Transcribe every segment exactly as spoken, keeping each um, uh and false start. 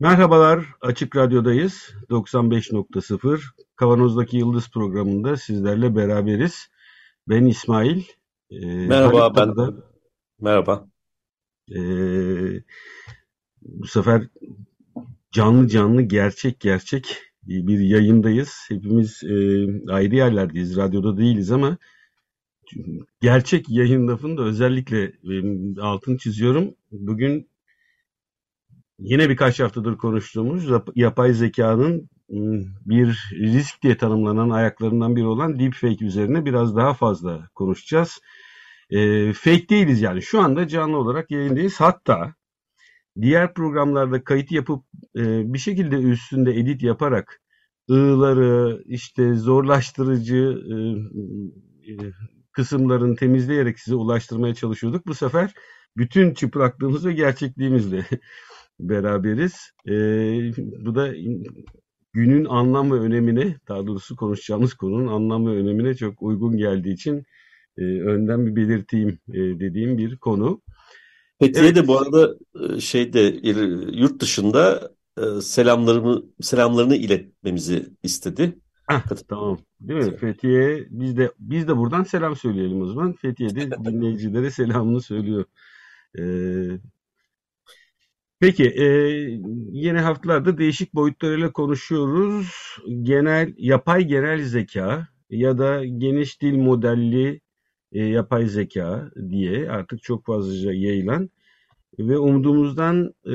Merhabalar, Açık Radyo'dayız. doksan beş nokta sıfır Kavanoz'daki Yıldız programında sizlerle beraberiz. Ben İsmail. Ee, merhaba, ben de. Merhaba. Ee, bu sefer canlı canlı, gerçek gerçek bir yayındayız. Hepimiz e, ayrı yerlerdeyiz, radyoda değiliz ama gerçek yayın lafını da özellikle e, altını çiziyorum. Bugün yine birkaç haftadır konuştuğumuz yapay zekanın bir risk diye tanımlanan ayaklarından biri olan deepfake üzerine biraz daha fazla konuşacağız. E, fake değiliz yani. Şu anda canlı olarak yayındayız. Hatta diğer programlarda kayıt yapıp e, bir şekilde üstünde edit yaparak ığları, işte zorlaştırıcı e, e, kısımlarını temizleyerek size ulaştırmaya çalışıyorduk. Bu sefer bütün çıplaklığımız ve gerçekliğimizle beraberiz. E, bu da günün anlam ve önemine, daha doğrusu konuşacağımız konunun anlam ve önemine çok uygun geldiği için e, önden bir belirteyim e, dediğim bir konu. Fethiye evet. De bu arada şeyde, yurt dışında e, selamlarımı selamlarını iletmemizi istedi. Heh, tamam. Değil mi? Evet. Fethiye, biz de biz de buradan selam söyleyelim o zaman. Fethiye de dinleyicilere selamını söylüyor. Evet. Peki, e, yeni haftalarda değişik boyutlarıyla konuşuyoruz. Genel, yapay genel zeka ya da geniş dil modelli e, yapay zeka diye artık çok fazlaca yayılan ve umduğumuzdan, e,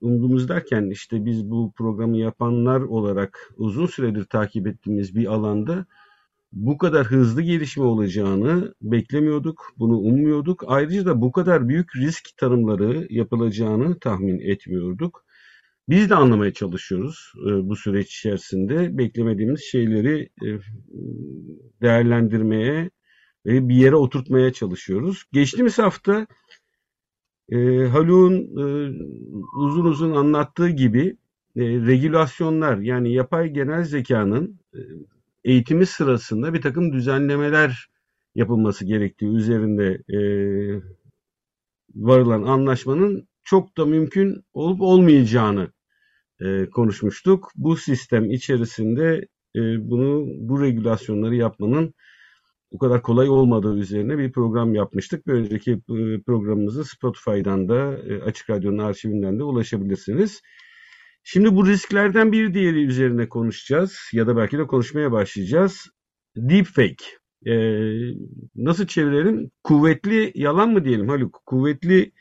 umduğumuz derken işte biz bu programı yapanlar olarak uzun süredir takip ettiğimiz bir alanda bu kadar hızlı gelişme olacağını beklemiyorduk, bunu ummuyorduk. Ayrıca da bu kadar büyük risk tanımları yapılacağını tahmin etmiyorduk. Biz de anlamaya çalışıyoruz bu süreç içerisinde. Beklemediğimiz şeyleri değerlendirmeye ve bir yere oturtmaya çalışıyoruz. Geçtiğimiz hafta Haluk'un uzun uzun anlattığı gibi regülasyonlar, yani yapay genel zekanın eğitimi sırasında bir takım düzenlemeler yapılması gerektiği üzerinde e, varılan anlaşmanın çok da mümkün olup olmayacağını e, konuşmuştuk. Bu sistem içerisinde e, bunu, bu regülasyonları yapmanın o kadar kolay olmadığı üzerine bir program yapmıştık. Bir önceki e, programımızı Spotify'dan da e, Açık Radyo'nun arşivinden de ulaşabilirsiniz. Şimdi bu risklerden bir diğeri üzerine konuşacağız ya da belki de konuşmaya başlayacağız. Deepfake. Ee, nasıl çevirelim? Kuvvetli yalan mı diyelim Haluk? Kuvvetli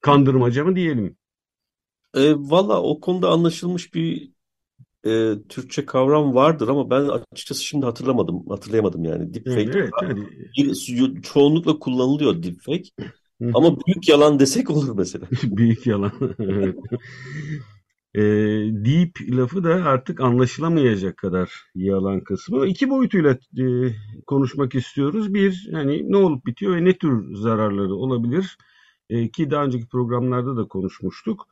kandırmaca mı diyelim? E, Valla o konuda anlaşılmış bir e, Türkçe kavram vardır ama ben açıkçası şimdi hatırlamadım. Hatırlayamadım yani. Deepfake. Evet, evet. Çoğunlukla kullanılıyor deepfake. Ama büyük yalan desek olur mesela. Büyük yalan. Evet. E, deep lafı da artık anlaşılamayacak kadar yalan kısmı. İki boyutuyla e, konuşmak istiyoruz. Bir, hani ne olup bitiyor ve ne tür zararları olabilir e, ki daha önceki programlarda da konuşmuştuk.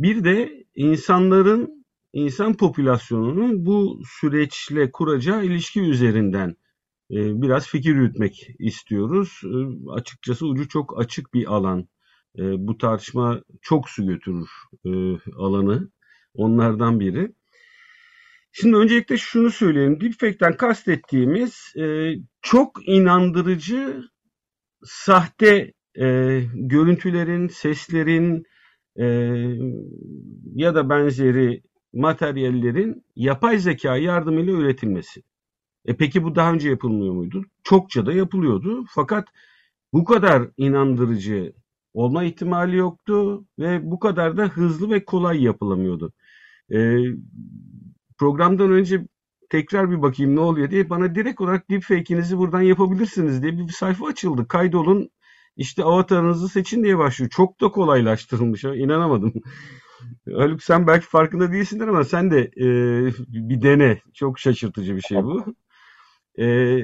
Bir de insanların, insan popülasyonunun bu süreçle kuracağı ilişki üzerinden e, biraz fikir yürütmek istiyoruz. E, açıkçası ucu çok açık bir alan. E, bu tartışma çok su götürür e, alanı. Onlardan biri. Şimdi öncelikle şunu söyleyelim. Deepfake'den kastettiğimiz e, çok inandırıcı sahte e, görüntülerin, seslerin e, ya da benzeri materyallerin yapay zeka yardımıyla üretilmesi. E peki bu daha önce yapılmıyor muydu? Çokça da yapılıyordu. Fakat bu kadar inandırıcı olma ihtimali yoktu ve bu kadar da hızlı ve kolay yapılamıyordu. Ee, programdan önce tekrar bir bakayım ne oluyor diye bana direkt olarak deepfake'inizi buradan yapabilirsiniz diye bir sayfa açıldı. Kaydolun, işte avatarınızı seçin diye başlıyor. Çok da kolaylaştırılmış. İnanamadım. Haluk, sen belki farkında değilsindir ama sen de e, bir dene. Çok şaşırtıcı bir şey bu. E,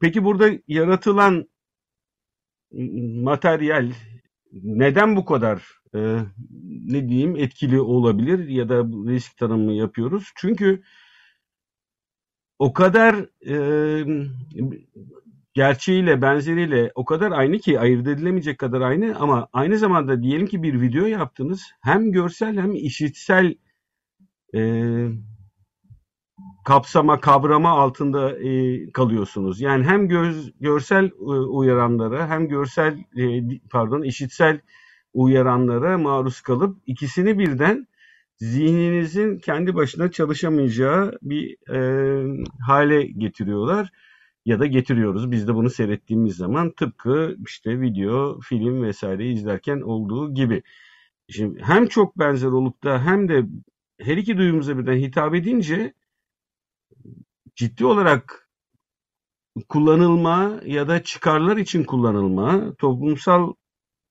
peki burada yaratılan materyal neden bu kadar e, ne diyeyim etkili olabilir ya da risk tanımı yapıyoruz? Çünkü o kadar e, gerçeğiyle, benzeriyle o kadar aynı ki ayırt edilemeyecek kadar aynı, ama aynı zamanda diyelim ki bir video yaptınız, hem görsel hem işitsel e, kapsama, kavrama altında e, kalıyorsunuz. Yani hem göz, görsel e, uyaranlara hem görsel e, pardon işitsel uyaranlara maruz kalıp ikisini birden zihninizin kendi başına çalışamayacağı bir e, hale getiriyorlar. Ya da getiriyoruz. Biz de bunu seyrettiğimiz zaman tıpkı işte video, film vesaire izlerken olduğu gibi. Şimdi hem çok benzer olup da hem de her iki duyumuza birden hitap edince ciddi olarak kullanılma ya da çıkarlar için kullanılma, toplumsal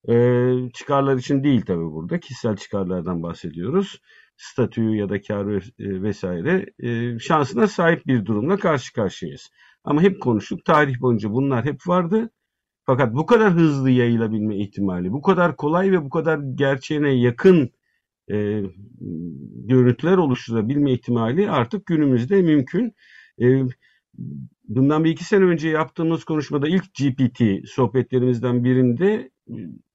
e, çıkarlar için değil tabii burada, kişisel çıkarlardan bahsediyoruz. Statüyü ya da kârı e, vesaire e, şansına sahip bir durumla karşı karşıyayız. Ama hep konuştuk. Tarih boyunca bunlar hep vardı. Fakat bu kadar hızlı yayılabilme ihtimali, bu kadar kolay ve bu kadar gerçeğine yakın e, görüntüler oluşturabilme ihtimali artık günümüzde mümkün. E, bundan bir iki sene önce yaptığımız konuşmada ilk G P T sohbetlerimizden birinde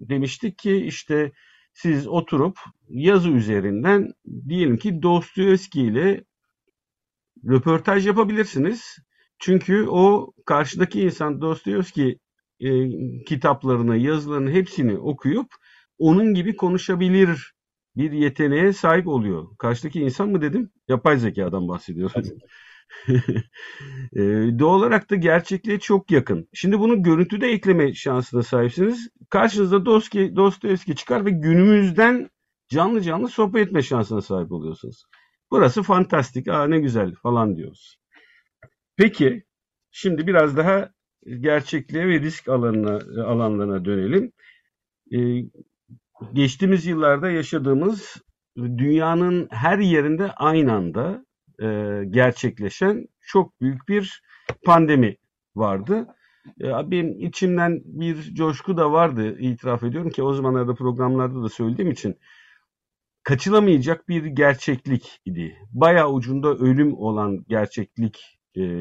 demiştik ki işte siz oturup yazı üzerinden diyelim ki Dostoyevski ile röportaj yapabilirsiniz. Çünkü o karşıdaki insan Dostoyevski e, kitaplarını, yazılarını hepsini okuyup onun gibi konuşabilir bir yeteneğe sahip oluyor. Karşıdaki insan mı dedim? Yapay zekadan bahsediyoruz. e, doğal olarak da gerçekliğe çok yakın. Şimdi bunu görüntüde ekleme şansına sahipsiniz. Karşınızda Dostoyevski çıkar ve günümüzden canlı canlı sohbet etme şansına sahip oluyorsunuz. Burası fantastik, aa ne güzel falan diyoruz. Peki, şimdi biraz daha gerçekliğe ve risk alanına, alanlarına dönelim. Ee, geçtiğimiz yıllarda yaşadığımız dünyanın her yerinde aynı anda e, gerçekleşen çok büyük bir pandemi vardı. Ee, benim içimden bir coşku da vardı, itiraf ediyorum ki o zamanlarda programlarda da söylediğim için. Kaçılamayacak bir gerçeklik idi. Bayağı ucunda ölüm olan gerçeklik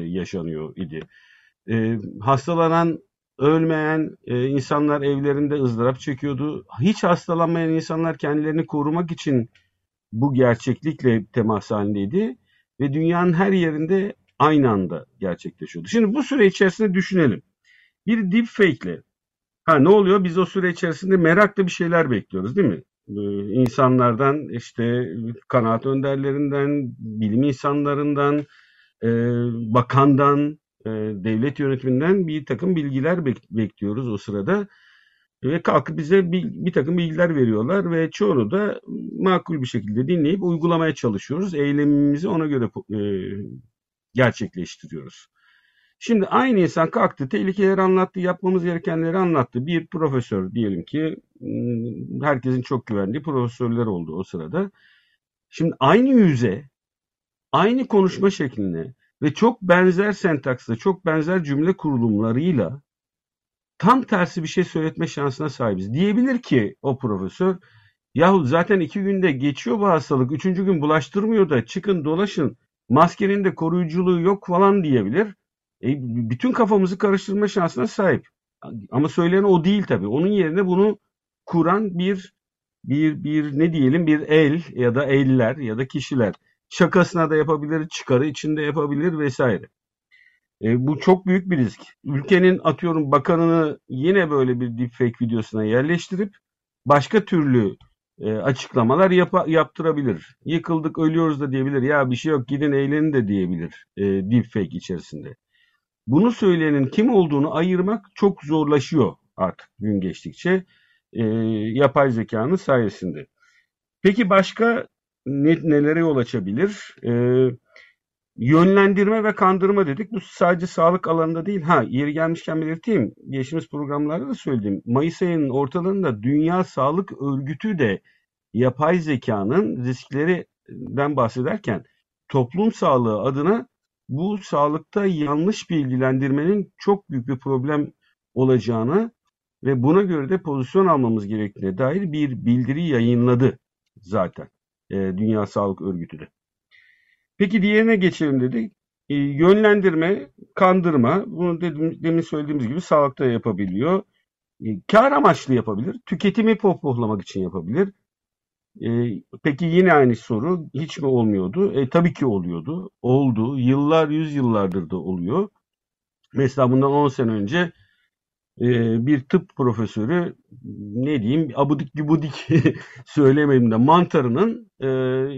yaşanıyor idi. E, hastalanan, ölmeyen e, insanlar evlerinde ızdırap çekiyordu. Hiç hastalanmayan insanlar kendilerini korumak için bu gerçeklikle temas halindeydi ve dünyanın her yerinde aynı anda gerçekleşiyordu. Şimdi bu süre içerisinde düşünelim. Bir deepfake'le ha ne oluyor? Biz o süre içerisinde merakla bir şeyler bekliyoruz, değil mi? E, insanlardan, işte kanaat önderlerinden, bilim insanlarından, bakandan, devlet yönetiminden bir takım bilgiler bekliyoruz o sırada ve kalkıp bize bir takım bilgiler veriyorlar ve çoğunu da makul bir şekilde dinleyip uygulamaya çalışıyoruz. Eylemimizi ona göre gerçekleştiriyoruz. Şimdi aynı insan kalktı, tehlikeleri anlattı, yapmamız gerekenleri anlattı. Bir profesör diyelim ki, herkesin çok güvendiği profesörler oldu o sırada. Şimdi aynı yüze, aynı konuşma şekline ve çok benzer sentaksla, çok benzer cümle kurulumlarıyla tam tersi bir şey söyletme şansına sahibiz. Diyebilir ki o profesör, yahu zaten iki günde geçiyor bu hastalık, üçüncü gün bulaştırmıyor da çıkın dolaşın, maskenin de koruyuculuğu yok falan diyebilir. E, bütün kafamızı karıştırma şansına sahip. Ama söyleyen o değil tabii. Onun yerine bunu kuran bir, bir, bir ne diyelim bir el ya da eller ya da kişiler. Şakasına da yapabilir, çıkarı içinde yapabilir vesaire. E, bu çok büyük bir risk. Ülkenin atıyorum bakanını yine böyle bir deepfake videosuna yerleştirip başka türlü e, açıklamalar yap- yaptırabilir. Yıkıldık, ölüyoruz da diyebilir. Ya bir şey yok, gidin eğlenin de diyebilir e, deepfake içerisinde. Bunu söyleyenin kim olduğunu ayırmak çok zorlaşıyor artık gün geçtikçe e, yapay zekanın sayesinde. Peki başka nelere yol açabilir? Ee, yönlendirme ve kandırma dedik. Bu sadece sağlık alanında değil. Ha, yeri gelmişken belirteyim. Geçtiğimiz programlarda da söyledim. Mayıs ayının ortalarında Dünya Sağlık Örgütü de yapay zekanın risklerinden bahsederken toplum sağlığı adına bu sağlıkta yanlış bilgilendirmenin çok büyük bir problem olacağını ve buna göre de pozisyon almamız gerektiğine dair bir bildiri yayınladı zaten e, Dünya Sağlık Örgütü de. Peki diğerine geçelim dedik. E, yönlendirme, kandırma, bunu dedim, demin söylediğimiz gibi sağlıkta yapabiliyor. E, kar amaçlı yapabilir, tüketimi pohpohlamak için yapabilir. E, peki yine aynı soru, hiç mi olmuyordu? E, tabii ki oluyordu, oldu. Yıllar, yüzyıllardır da oluyor. Mesela bundan on sene önce Ee, bir tıp profesörü ne diyeyim abudik gubudik söylemeyeyim de mantarının e,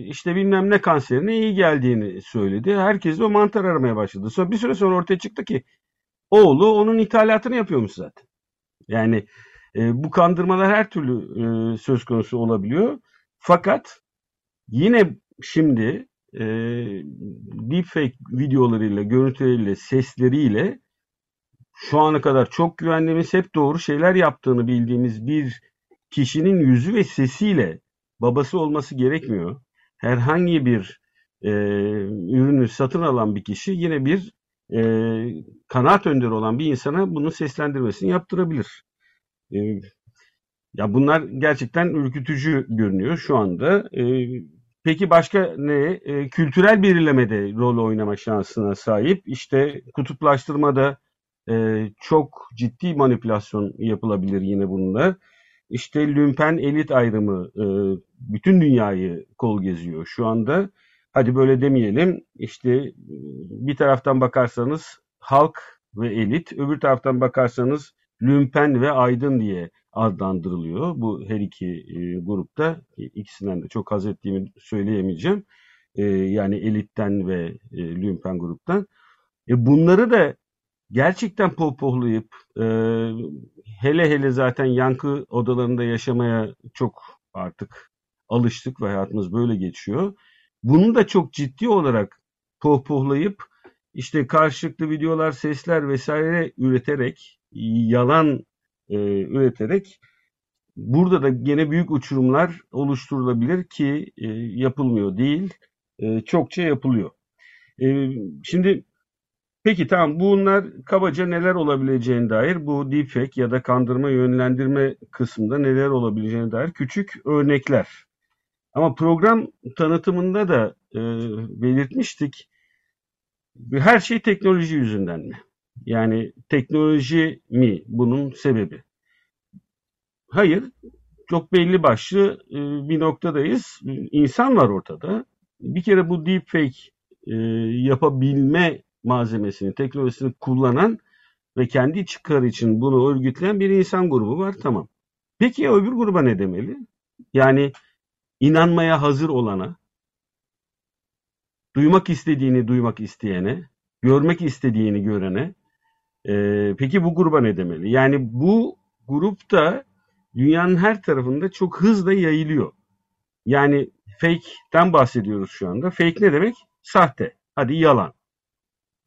işte bilmem ne kanserine iyi geldiğini söyledi. Herkes de o mantar aramaya başladı. Sonra bir süre sonra ortaya çıktı ki oğlu onun ithalatını yapıyormuş zaten. Yani e, bu kandırmalar her türlü e, söz konusu olabiliyor. Fakat yine şimdi e, deepfake videolarıyla, görüntüleriyle, sesleriyle şu ana kadar çok güvendiğimiz, hep doğru şeyler yaptığını bildiğimiz bir kişinin yüzü ve sesiyle babası olması gerekmiyor. Herhangi bir e, ürünü satın alan bir kişi yine bir e, kanaat önderi olan bir insana bunu seslendirmesini yaptırabilir. E, ya bunlar gerçekten ürkütücü görünüyor şu anda. E, peki başka ne? E, kültürel belirlemede rol oynama şansına sahip. İşte kutuplaştırmada Ee, çok ciddi manipülasyon yapılabilir yine bununla. İşte lümpen elit ayrımı e, bütün dünyayı kol geziyor şu anda. Hadi böyle demeyelim. İşte bir taraftan bakarsanız halk ve elit, öbür taraftan bakarsanız lümpen ve aydın diye adlandırılıyor. Bu her iki e, grupta, ikisinden de çok haz ettiğimi söyleyemeyeceğim. E, yani elitten ve e, lümpen gruptan. E, bunları da gerçekten pohpohlayıp e, hele hele zaten yankı odalarında yaşamaya çok artık alıştık ve hayatımız böyle geçiyor. Bunu da çok ciddi olarak pohpohlayıp işte karşılıklı videolar, sesler vesaire üreterek, yalan e, üreterek burada da gene büyük uçurumlar oluşturulabilir ki e, yapılmıyor değil, e, çokça yapılıyor. E, şimdi peki tamam, bunlar kabaca neler olabileceğine dair, bu deepfake ya da kandırma yönlendirme kısmında neler olabileceğine dair küçük örnekler. Ama program tanıtımında da e, belirtmiştik, her şey teknoloji yüzünden mi? Yani teknoloji mi bunun sebebi? Hayır, çok belli başlı e, bir noktadayız. İnsan var ortada. Bir kere bu deepfake e, yapabilme malzemesini, teknolojisini kullanan ve kendi çıkarı için bunu örgütleyen bir insan grubu var. Tamam. Peki ya öbür gruba ne demeli? Yani inanmaya hazır olana, duymak istediğini duymak isteyene, görmek istediğini görene, ee, peki bu gruba ne demeli? Yani bu grup da dünyanın her tarafında çok hızla yayılıyor. Yani fake'ten bahsediyoruz şu anda. Fake ne demek? Sahte. Hadi yalan.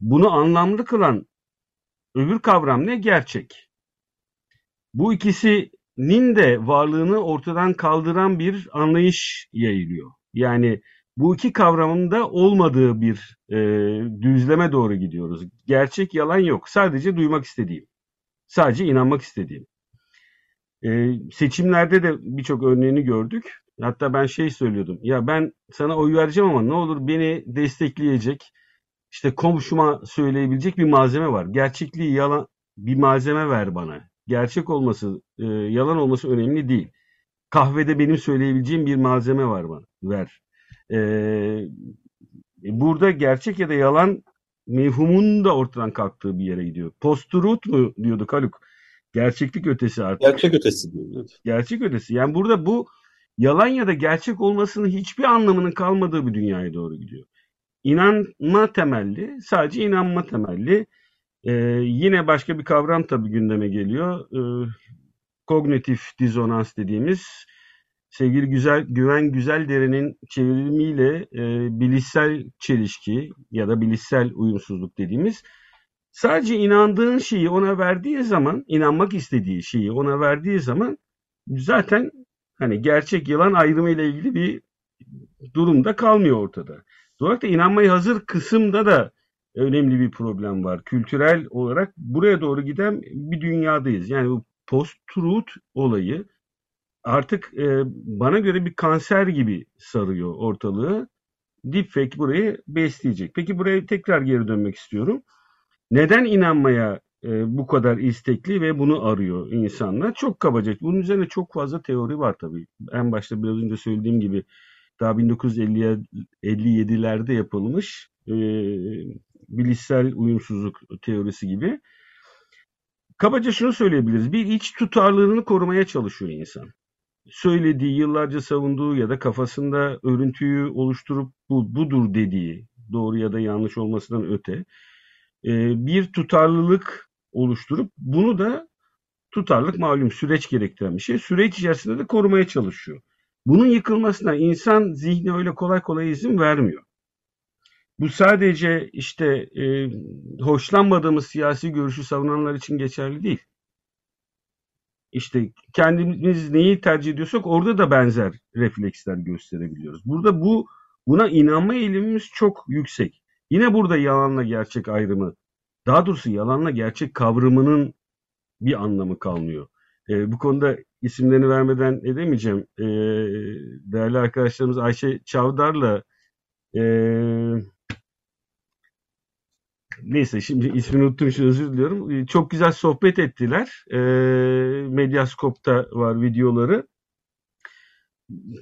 Bunu anlamlı kılan öbür kavram ne? Gerçek. Bu ikisinin de varlığını ortadan kaldıran bir anlayış yayılıyor. Yani bu iki kavramın da olmadığı bir e, düzleme doğru gidiyoruz. Gerçek, yalan yok. Sadece duymak istediğim. Sadece inanmak istediğim. E, seçimlerde de birçok örneğini gördük. Hatta ben şey söylüyordum. Ya ben sana oy vereceğim ama ne olur beni destekleyecek, İşte komşuma söyleyebilecek bir malzeme var. Gerçekliği yalan bir malzeme ver bana. Gerçek olması, e, yalan olması önemli değil. Kahvede benim söyleyebileceğim bir malzeme var bana. Ver. E, burada gerçek ya da yalan mevhumun da ortadan kalktığı bir yere gidiyor. Post-truth mu diyorduk Haluk? Gerçeklik ötesi artık. Gerçek ötesi diyorduk. Gerçek ötesi. Yani burada bu yalan ya da gerçek olmasının hiçbir anlamının kalmadığı bir dünyaya doğru gidiyor. İnanma temelli, sadece inanma temelli. Ee, yine başka bir kavram tabii gündeme geliyor. Ee, kognitif dizonans dediğimiz, sevgili güzel Güven Güzeldere'nin çevirimiyle e, bilişsel çelişki ya da bilişsel uyumsuzluk dediğimiz, sadece inandığın şeyi ona verdiği zaman, inanmak istediği şeyi ona verdiği zaman zaten hani gerçek yılan ayrımı ile ilgili bir durumda kalmıyor ortada. Dolayısıyla inanmaya hazır kısımda da önemli bir problem var. Kültürel olarak buraya doğru giden bir dünyadayız. Yani bu post-truth olayı artık e, bana göre bir kanser gibi sarıyor ortalığı. Deepfake burayı besleyecek. Peki buraya tekrar geri dönmek istiyorum. Neden inanmaya e, bu kadar istekli ve bunu arıyor insanlar? Çok kabaca. Bunun üzerine çok fazla teori var tabii. En başta biraz önce söylediğim gibi daha bin dokuz yüz elli yedilerde yapılmış e, bilişsel uyumsuzluk teorisi gibi. Kabaca şunu söyleyebiliriz. Bir iç tutarlılığını korumaya çalışıyor insan. Söylediği, yıllarca savunduğu ya da kafasında örüntüyü oluşturup bu budur dediği, doğru ya da yanlış olmasından öte bir tutarlılık oluşturup bunu da tutarlılık malum süreç gerektiren bir şey. Süreç içerisinde de korumaya çalışıyor. Bunun yıkılmasına insan zihni öyle kolay kolay izin vermiyor. Bu sadece işte e, hoşlanmadığımız siyasi görüşü savunanlar için geçerli değil. İşte kendimiz neyi tercih ediyorsak orada da benzer refleksler gösterebiliyoruz. Burada bu buna inanma eğilimimiz çok yüksek. Yine burada yalanla gerçek ayrımı, daha doğrusu yalanla gerçek kavramının bir anlamı kalmıyor. E, bu konuda isimlerini vermeden edemeyeceğim. E, değerli arkadaşlarımız Ayşe Çavdar'la Eee neyse şimdi ismini unuttum, için özür diliyorum. Çok güzel sohbet ettiler. E, Medyaskop'ta var videoları.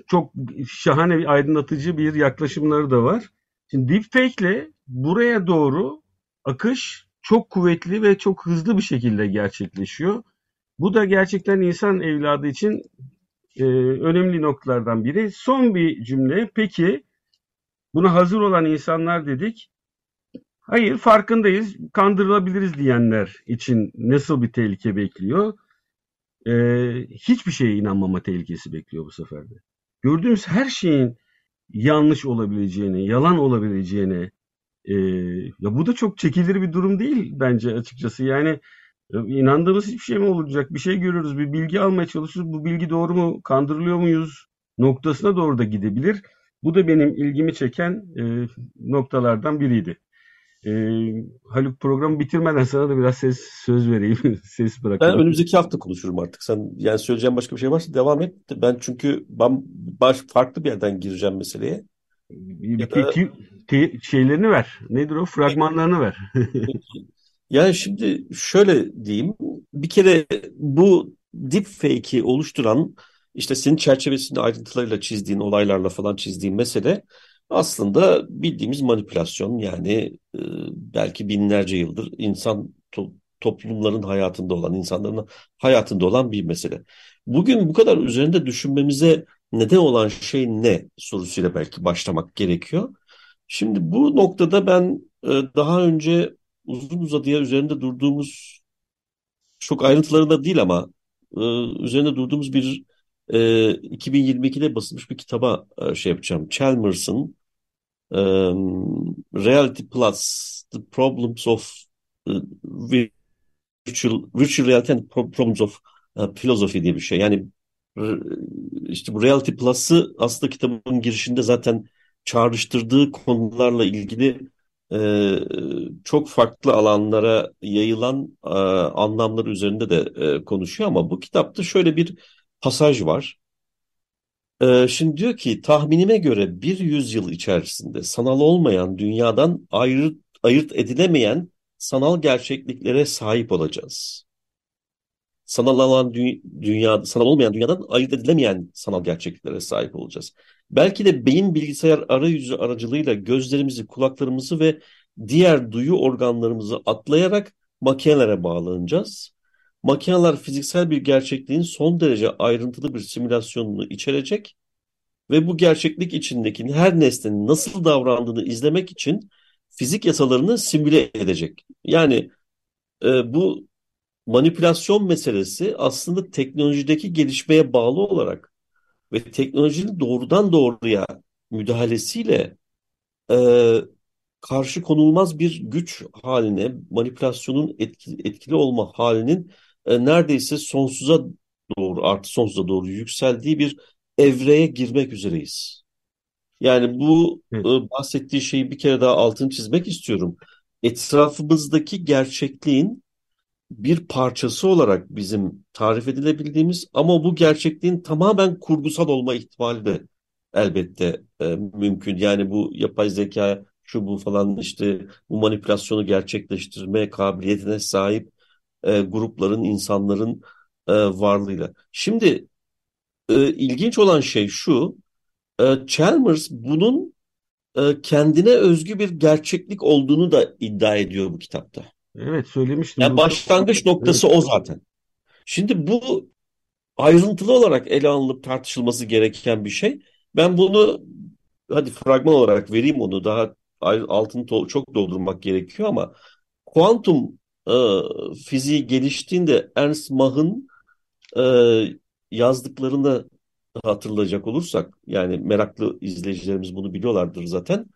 Çok şahane, bir aydınlatıcı bir yaklaşımları da var. Şimdi deepfake'le buraya doğru akış çok kuvvetli ve çok hızlı bir şekilde gerçekleşiyor. Bu da gerçekten insan evladı için e, önemli noktalardan biri. Son bir cümle. Peki buna hazır olan insanlar dedik. Hayır, farkındayız, kandırılabiliriz diyenler için nasıl bir tehlike bekliyor? Ee, hiçbir şeye inanmama tehlikesi bekliyor bu sefer de. Gördüğümüz her şeyin yanlış olabileceğini, yalan olabileceğini, e, ya bu da çok çekilir bir durum değil bence açıkçası. Yani inandığımız hiçbir şey mi olacak? Bir şey görüyoruz, bir bilgi almaya çalışıyoruz. Bu bilgi doğru mu? Kandırılıyor muyuz? Noktasına doğru da gidebilir. Bu da benim ilgimi çeken e, noktalardan biriydi. E, Haluk, programı bitirmeden sana da biraz ses söz vereyim. Ses bırakayım. Ben önümüzdeki hafta konuşurum artık. Sen yani söyleyeceğin başka bir şey varsa devam et. Ben çünkü ben baş, farklı bir yerden gireceğim meseleye. Bir, da... te, te, şeylerini ver. Nedir o? Fragmanlarını ver. Yani şimdi şöyle diyeyim. Bir kere bu deepfake'i oluşturan, İşte senin çerçevesinde ayrıntılarıyla çizdiğin, olaylarla falan çizdiğin mesele aslında bildiğimiz manipülasyon. Yani e, belki binlerce yıldır insan to- toplumların hayatında olan, insanların hayatında olan bir mesele. Bugün bu kadar üzerinde düşünmemize neden olan şey ne sorusuyla belki başlamak gerekiyor. Şimdi bu noktada ben e, daha önce uzun uzadıya üzerinde durduğumuz, çok ayrıntılarında değil ama e, üzerinde durduğumuz bir iki bin yirmi ikide basılmış bir kitaba şey yapacağım. Chalmers'ın um, Reality Plus, The Problems of uh, Virtual, Virtual Reality and Problems of uh, Philosophy diye bir şey. Yani işte bu Reality Plus'ı aslında kitabın girişinde zaten çağrıştırdığı konularla ilgili e, çok farklı alanlara yayılan e, anlamları üzerinde de e, konuşuyor ama bu kitapta şöyle bir pasaj var. Ee, şimdi diyor ki, tahminime göre bir yüzyıl içerisinde sanal olmayan dünyadan ayrı, ayırt edilemeyen sanal gerçekliklere sahip olacağız. Sanal olan dü- dünya, sanal olmayan dünyadan ayırt edilemeyen sanal gerçekliklere sahip olacağız. Belki de beyin bilgisayar arayüzü aracılığıyla gözlerimizi, kulaklarımızı ve diğer duyu organlarımızı atlayarak makinelere bağlanacağız. Makineler fiziksel bir gerçekliğin son derece ayrıntılı bir simülasyonunu içerecek ve bu gerçeklik içindeki her nesnenin nasıl davrandığını izlemek için fizik yasalarını simüle edecek. Yani e, bu manipülasyon meselesi aslında teknolojideki gelişmeye bağlı olarak ve teknolojinin doğrudan doğruya müdahalesiyle e, karşı konulmaz bir güç haline, manipülasyonun etki, etkili olma halinin neredeyse sonsuza doğru, artı sonsuza doğru yükseldiği bir evreye girmek üzereyiz. Yani bu e, bahsettiği şeyi bir kere daha altını çizmek istiyorum. Etrafımızdaki gerçekliğin bir parçası olarak bizim tarif edilebildiğimiz ama bu gerçekliğin tamamen kurgusal olma ihtimali de elbette e, mümkün. Yani bu yapay zeka, şu bu falan, işte bu manipülasyonu gerçekleştirme kabiliyetine sahip e, grupların, insanların e, varlığıyla. Şimdi e, ilginç olan şey şu, e, Chalmers bunun e, kendine özgü bir gerçeklik olduğunu da iddia ediyor bu kitapta. Evet, söylemiştim. Yani başlangıç noktası evet. O zaten. Şimdi bu ayrıntılı olarak ele alınıp tartışılması gereken bir şey. Ben bunu hadi fragman olarak vereyim, onu daha altını to- çok doldurmak gerekiyor ama kuantum e, fiziği geliştiğinde Ernst Mach'ın e, yazdıklarını hatırlayacak olursak, yani meraklı izleyicilerimiz bunu biliyorlardır zaten.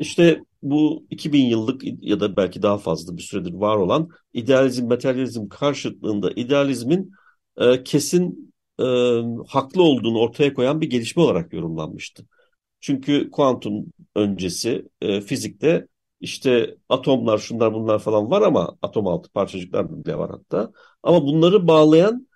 İşte bu iki bin yıllık ya da belki daha fazla bir süredir var olan idealizm, materyalizm karşıtlığında idealizmin e, kesin e, haklı olduğunu ortaya koyan bir gelişme olarak yorumlanmıştı. Çünkü kuantum öncesi e, fizikte işte atomlar, şunlar bunlar falan var ama atom altı parçacıklar bile var hatta. Ama bunları bağlayan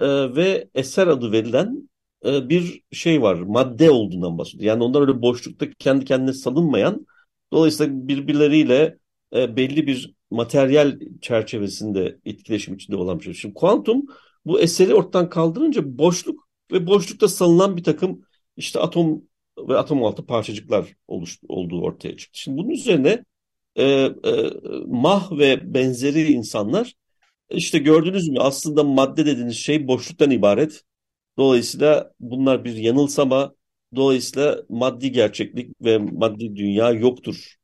e, ve eser adı verilen e, bir şey var, madde olduğundan bahsediyor. Yani onlar öyle boşlukta kendi kendine salınmayan, dolayısıyla birbirleriyle e, belli bir materyal çerçevesinde etkileşim içinde olan bir şey. Şimdi kuantum bu eseri ortadan kaldırınca boşluk ve boşlukta salınan bir takım işte atom ve atom altı parçacıklar oluş, olduğu ortaya çıktı. Şimdi bunun üzerine e, e, Mach ve benzeri insanlar, işte gördünüz mü aslında madde dediğiniz şey boşluktan ibaret. Dolayısıyla bunlar bir yanılsama. Dolayısıyla maddi gerçeklik ve maddi dünya yoktur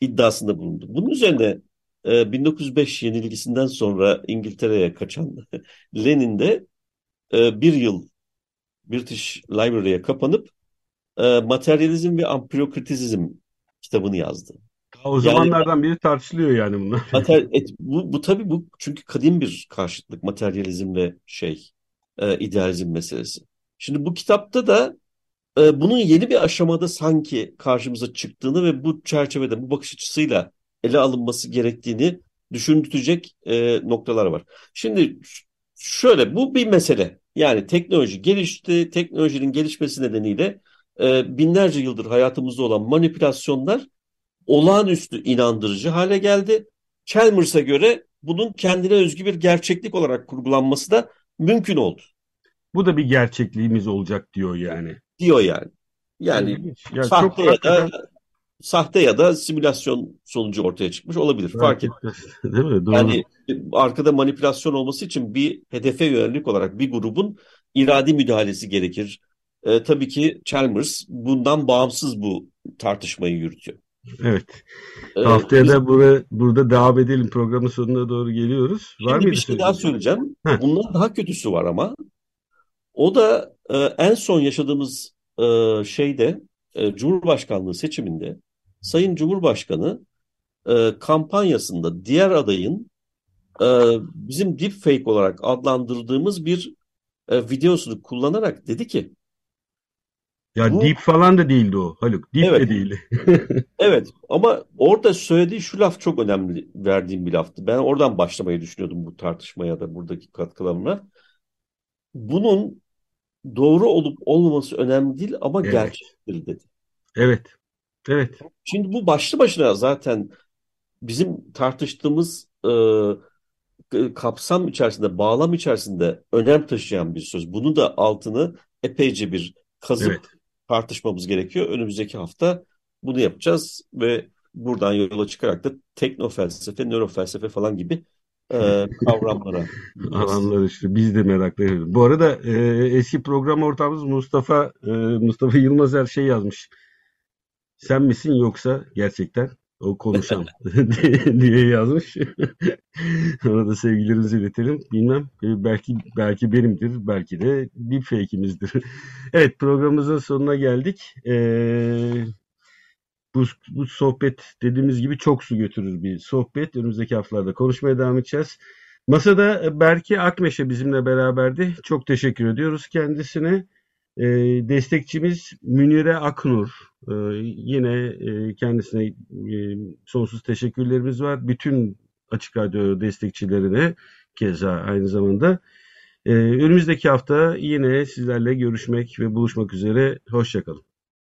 iddiasında bulundu. Bunun üzerine e, bin dokuz yüz beş yenilgisinden sonra İngiltere'ye kaçan Lenin de e, bir yıl British Library'ye kapanıp E, Materyalizm ve Ampirokritisizm kitabını yazdı. O yani, zamanlardan beri tartışılıyor yani bunlar. Mater, et, bu, bu tabii bu çünkü kadim bir karşıtlık, materyalizm ve şey e, idealizm meselesi. Şimdi bu kitapta da e, bunun yeni bir aşamada sanki karşımıza çıktığını ve bu çerçevede, bu bakış açısıyla ele alınması gerektiğini düşündürecek e, noktalar var. Şimdi şöyle, bu bir mesele. Yani teknoloji gelişti, teknolojinin gelişmesi nedeniyle binlerce yıldır hayatımızda olan manipülasyonlar olağanüstü inandırıcı hale geldi. Chalmers'a göre bunun kendine özgü bir gerçeklik olarak kurgulanması da mümkün oldu. Bu da bir gerçekliğimiz olacak diyor yani. Diyor yani. Yani ya sahte ya da sahte ya da simülasyon sonucu ortaya çıkmış olabilir. Evet. Fark etmez. Değil mi? Doğru. Yani arkada manipülasyon olması için bir hedefe yönelik olarak bir grubun iradi müdahalesi gerekir. E, tabii ki Chalmers bundan bağımsız bu tartışmayı yürütüyor. Evet. Ee, Haftaya biz, da bura, burada devam edelim. Programın sonuna doğru geliyoruz. Var mıydı? Bir şey daha söyleyeceğim. Heh. Bundan daha kötüsü var ama. O da e, en son yaşadığımız e, şeyde e, Cumhurbaşkanlığı seçiminde Sayın Cumhurbaşkanı e, kampanyasında diğer adayın e, bizim deepfake olarak adlandırdığımız bir e, videosunu kullanarak dedi ki, ya bu, deep falan da değildi o Haluk. Deep evet, de değil. Evet ama orada söylediği şu laf çok önemli, verdiğim bir laftı. Ben oradan başlamayı düşünüyordum bu tartışmaya da, buradaki katkılarına. Bunun doğru olup olmaması önemli değil ama evet, gerçektir dedi. Evet. Evet. Şimdi bu başlı başına zaten bizim tartıştığımız e, kapsam içerisinde, bağlam içerisinde önem taşıyan bir söz. Bunu da altını epeyce bir kazıp evet, tartışmamız gerekiyor. Önümüzdeki hafta bunu yapacağız ve buradan yola çıkarak da teknofelsefe, nörofelsefe falan gibi e, kavramlara. Alanlar işte. Biz de meraklıyız. Bu arada e, eski program ortağımız Mustafa e, Mustafa Yılmaz her şey yazmış. Sen misin yoksa gerçekten o konuşan diye yazmış. Ona da sevgilerimizi iletelim. Bilmem, belki belki benimdir, belki de deepfake'imizdir. Evet, programımızın sonuna geldik. Ee, bu, bu sohbet dediğimiz gibi çok su götürür bir sohbet. Önümüzdeki haftalarda konuşmaya devam edeceğiz. Masada Berke Akmeş'e bizimle beraberdi. Çok teşekkür ediyoruz kendisine. E, destekçimiz Münire Akınur. E, yine e, kendisine e, sonsuz teşekkürlerimiz var. Bütün Açık Radyo destekçilerine keza aynı zamanda. E, önümüzdeki hafta yine sizlerle görüşmek ve buluşmak üzere. Hoşça kalın.